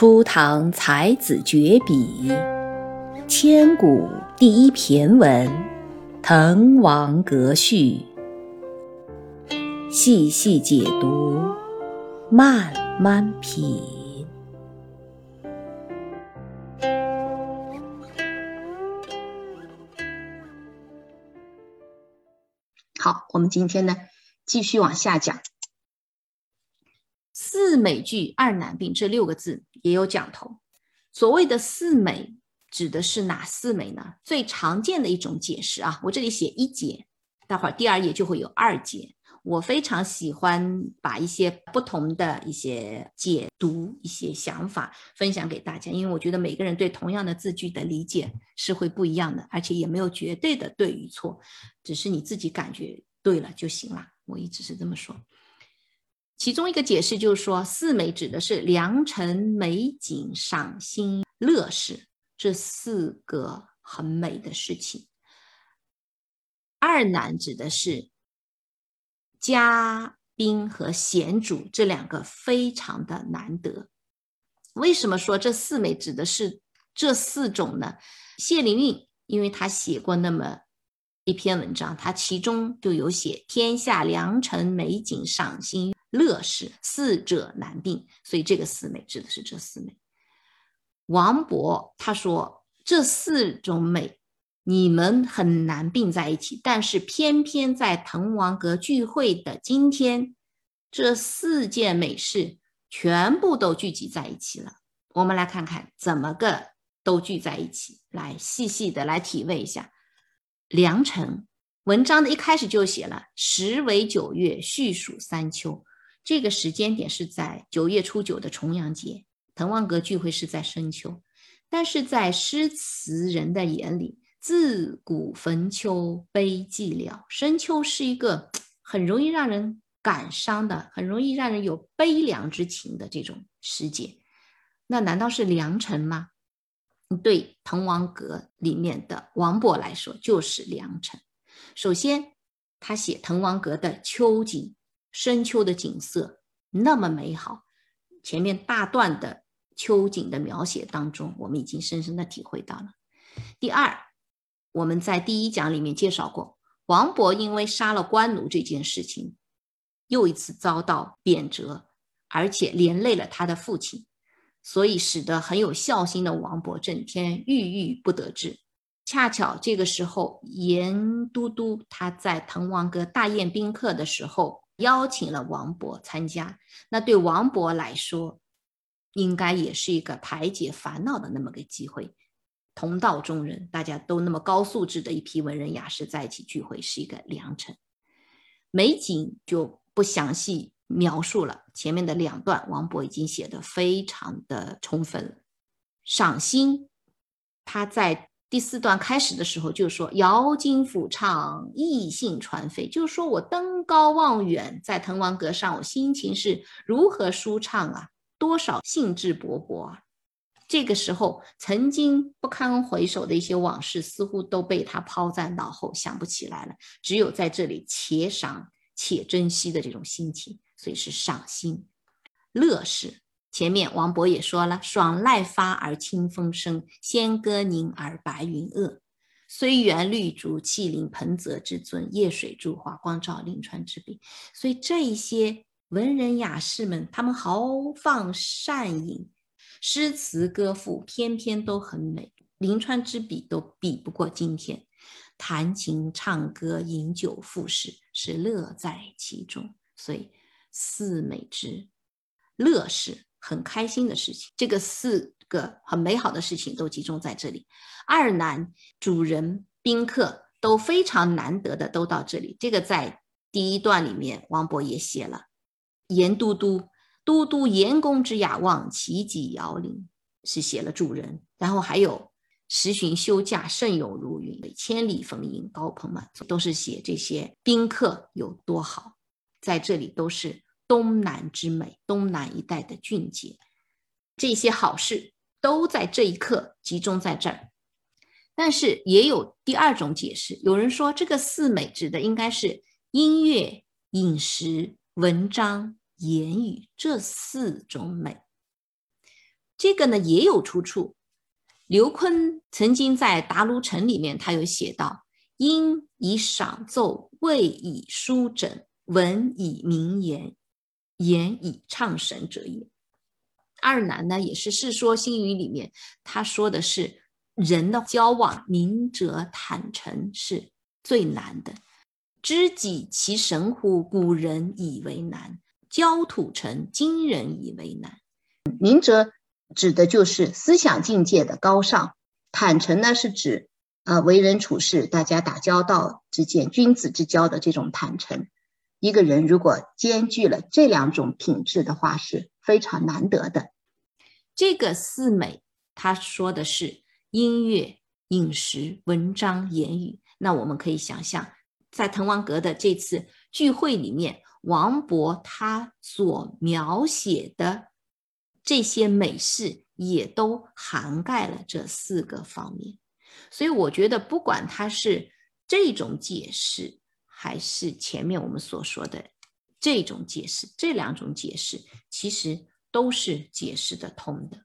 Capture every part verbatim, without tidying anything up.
初唐才子绝笔，千古第一骈文，滕王阁序。细细解读，慢慢品。好，我们今天呢，继续往下讲。四美具二难并这六个字也有讲头。所谓的四美指的是哪四美呢？最常见的一种解释啊，我这里写一节，待会儿第二页就会有二节。我非常喜欢把一些不同的一些解读、一些想法分享给大家，因为我觉得每个人对同样的字句的理解是会不一样的，而且也没有绝对的对与错，只是你自己感觉对了就行了。我一直是这么说。其中一个解释就是说，四美指的是良辰美景、赏心乐事，这四个很美的事情。二难指的是嘉宾和贤主，这两个非常的难得。为什么说这四美指的是这四种呢？谢灵运因为他写过那么一篇文章，他其中就有写天下良辰美景、赏心乐事，四者难并，所以这个四美指的是这四美。王勃他说，这四种美你们很难并在一起，但是偏偏在滕王阁聚会的今天，这四件美事全部都聚集在一起了。我们来看看怎么个都聚在一起，来细细的来体味一下。良辰，文章的一开始就写了时为九月，序属三秋，这个时间点是在九月初九的重阳节，滕王阁聚会是在深秋，但是在诗词人的眼里，自古逢秋悲寂寥，深秋是一个很容易让人感伤的，很容易让人有悲凉之情的这种时节。那难道是良辰吗？对滕王阁里面的王勃来说就是良辰。首先他写滕王阁的秋景，深秋的景色那么美好，前面大段的秋景的描写当中我们已经深深的体会到了。第二，我们在第一讲里面介绍过，王勃因为杀了官奴这件事情又一次遭到贬谪，而且连累了他的父亲，所以使得很有孝心的王勃整天郁郁不得志。恰巧这个时候严都督他在滕王阁大宴宾客的时候邀请了王勃参加，那对王勃来说应该也是一个排解烦恼的那么个机会。同道中人，大家都那么高素质的一批文人雅士在一起聚会，是一个良辰。美景就不详细描述了，前面的两段王勃已经写得非常的充分了。赏心，他在第四段开始的时候就说遥襟俯畅，意兴传飞，就是说我登高望远，在滕王阁上我心情是如何舒畅啊，多少兴致勃勃啊。这个时候曾经不堪回首的一些往事似乎都被他抛在脑后，想不起来了，只有在这里且赏且珍惜的这种心情，所以是赏心。乐事，前面王勃也说了，爽籁发而清风生，仙歌凝而白云遏，虽园绿竹，气凌彭泽之尊，夜水著华，光照临川之滨。所以这一些文人雅士们，他们豪放善饮，诗词歌赋偏偏都很美，临川之笔都比不过今天。弹琴唱歌，饮酒赋诗，是乐在其中。所以四美之乐事，很开心的事情，这个四个很美好的事情都集中在这里。二难，主人宾客都非常难得的都到这里，这个在第一段里面王勃也写了，严都督都督严公之雅望，其己遥临，是写了主人。然后还有时旬休假，甚有如云，千里逢迎，高朋满座，都是写这些宾客有多好，在这里都是东南之美，东南一带的俊杰，这些好事都在这一刻集中在这儿。但是也有第二种解释，有人说这个四美指的应该是音乐、饮食、文章、言语，这四种美。这个呢也有出处。刘琨曾经在《达卢城》里面他有写到，音以赏奏，味以书整，文以明言，言以畅神者也。阿尔南呢也是《世说新语》里面他说的是人的交往，明哲坦诚是最难的。知己其神乎，古人以为难，焦土城，今人以为难。明哲指的就是思想境界的高尚，坦诚呢是指呃为人处事，大家打交道之间君子之交的这种坦诚。一个人如果兼具了这两种品质的话，是非常难得的。这个四美他说的是音乐、饮食、文章、言语。那我们可以想象，在滕王阁的这次聚会里面，王勃他所描写的这些美事也都涵盖了这四个方面。所以我觉得不管它是这种解释还是前面我们所说的这种解释，这两种解释其实都是解释得通的。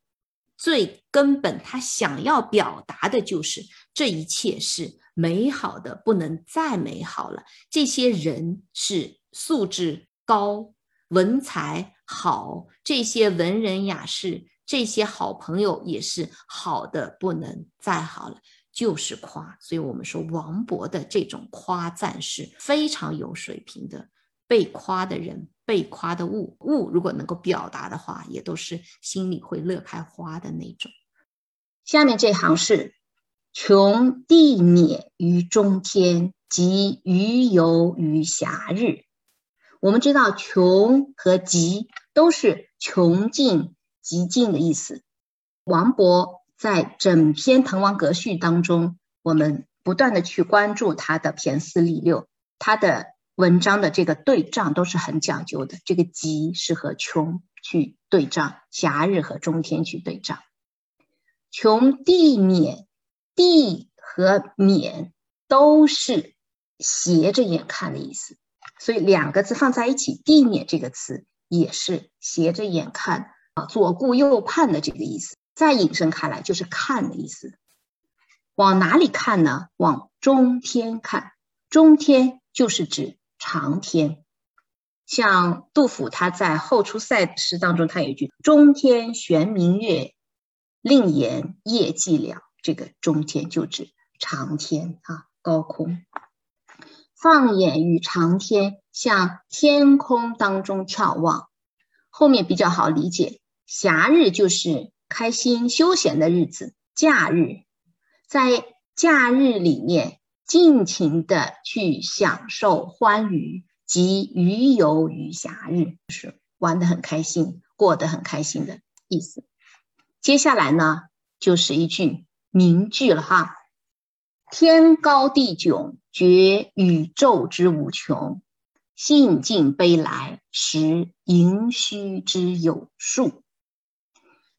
最根本他想要表达的就是这一切是美好的，不能再美好了。这些人是素质高，文采好，这些文人雅士，这些好朋友也是好的不能再好了，就是夸。所以我们说王勃的这种夸赞是非常有水平的，被夸的人，被夸的物物如果能够表达的话，也都是心里会乐开花的那种。下面这行是穷地辇于中天，及鱼游于暇日。我们知道穷和极都是穷尽极尽的意思。王勃在整篇滕王阁序当中，我们不断的去关注他的骈思俪六，他的文章的这个对仗都是很讲究的。这个极是和穷去对仗，暇日和中天去对仗。穷地辇，地和辇都是斜着眼看的意思，所以两个字放在一起，地辇这个词也是斜着眼看，左顾右盼的这个意思。再引申开来就是看的意思。往哪里看呢？往中天看。中天就是指长天。像杜甫他在《后出塞》诗当中，他有一句中天悬明月，令言夜寂寥，这个中天就指长天啊，高空。放眼于长天，向天空当中眺望。后面比较好理解，暇日就是开心休闲的日子，假日。在假日里面尽情的去享受欢愉，及鱼游于暇日，是玩得很开心，过得很开心的意思。接下来呢就是一句名句了哈，天高地迥，觉宇宙之无穷，兴尽悲来，识盈虚之有数。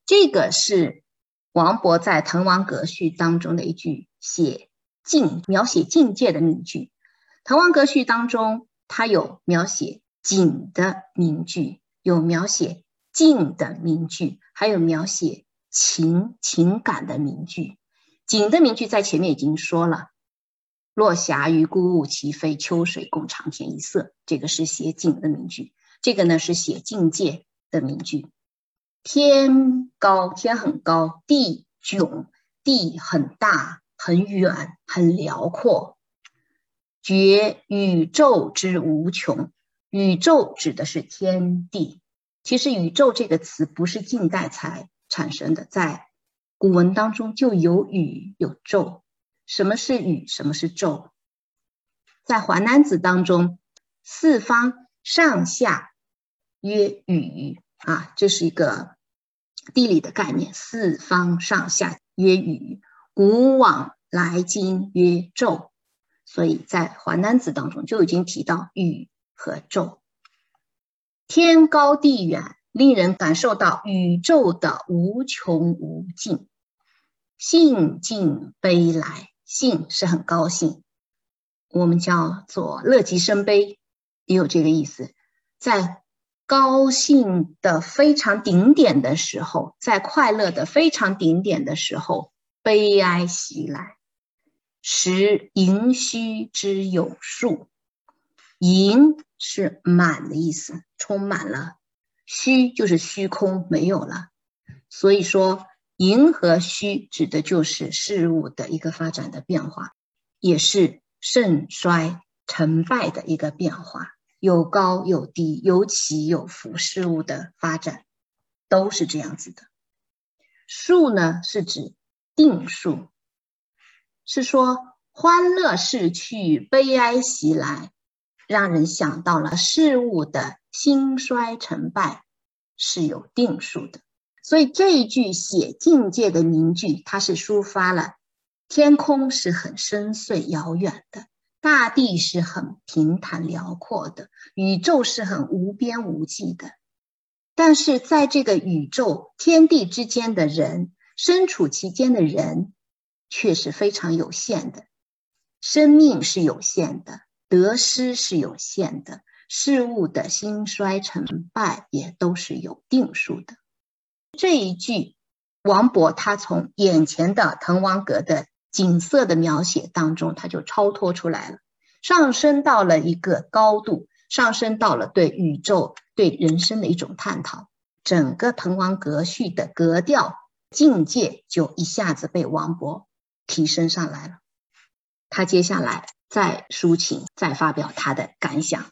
这个是王勃在滕王阁序当中的一句写境，描写境界的名句。滕王阁序当中它有描写景的名句，有描写境的名句，还有描写情情感的名句。景的名句在前面已经说了，落霞与孤鹜齐飞，秋水共长天一色，这个是写景的名句。这个呢是写境界的名句。天高，天很高，地迥，地很大，很远，很辽阔。觉宇宙之无穷，宇宙指的是天地。其实宇宙这个词不是近代才产生的，在古文当中就有宇有宙。什么是宇？什么是宙？在《淮南子》当中，四方上下曰宇啊，这是一个地理的概念，四方上下曰宇，古往来今曰宙，所以在《淮南子》当中就已经提到宇和宙。天高地远，令人感受到宇宙的无穷无尽。兴尽悲来，兴是很高兴，我们叫做乐极生悲，也有这个意思。在高兴的非常顶点的时候，在快乐的非常顶点的时候，悲哀袭来，使盈虚之有数。盈是满的意思，充满了，虚就是虚空，没有了。所以说盈和虚指的就是事物的一个发展的变化，也是盛衰成败的一个变化，有高有低，有起有伏，事物的发展都是这样子的。数呢是指定数，是说欢乐逝去，悲哀袭来，让人想到了事物的兴衰成败是有定数的。所以这一句写境界的名句，它是抒发了天空是很深邃遥远的，大地是很平坦辽阔的，宇宙是很无边无际的。但是在这个宇宙天地之间的人，身处其间的人却是非常有限的，生命是有限的，得失是有限的，事物的兴衰成败也都是有定数的。这一句王勃他从眼前的滕王阁的景色的描写当中，他就超脱出来了，上升到了一个高度，上升到了对宇宙对人生的一种探讨。整个滕王阁序的格调境界就一下子被王勃提升上来了。他接下来再抒情，再发表他的感想。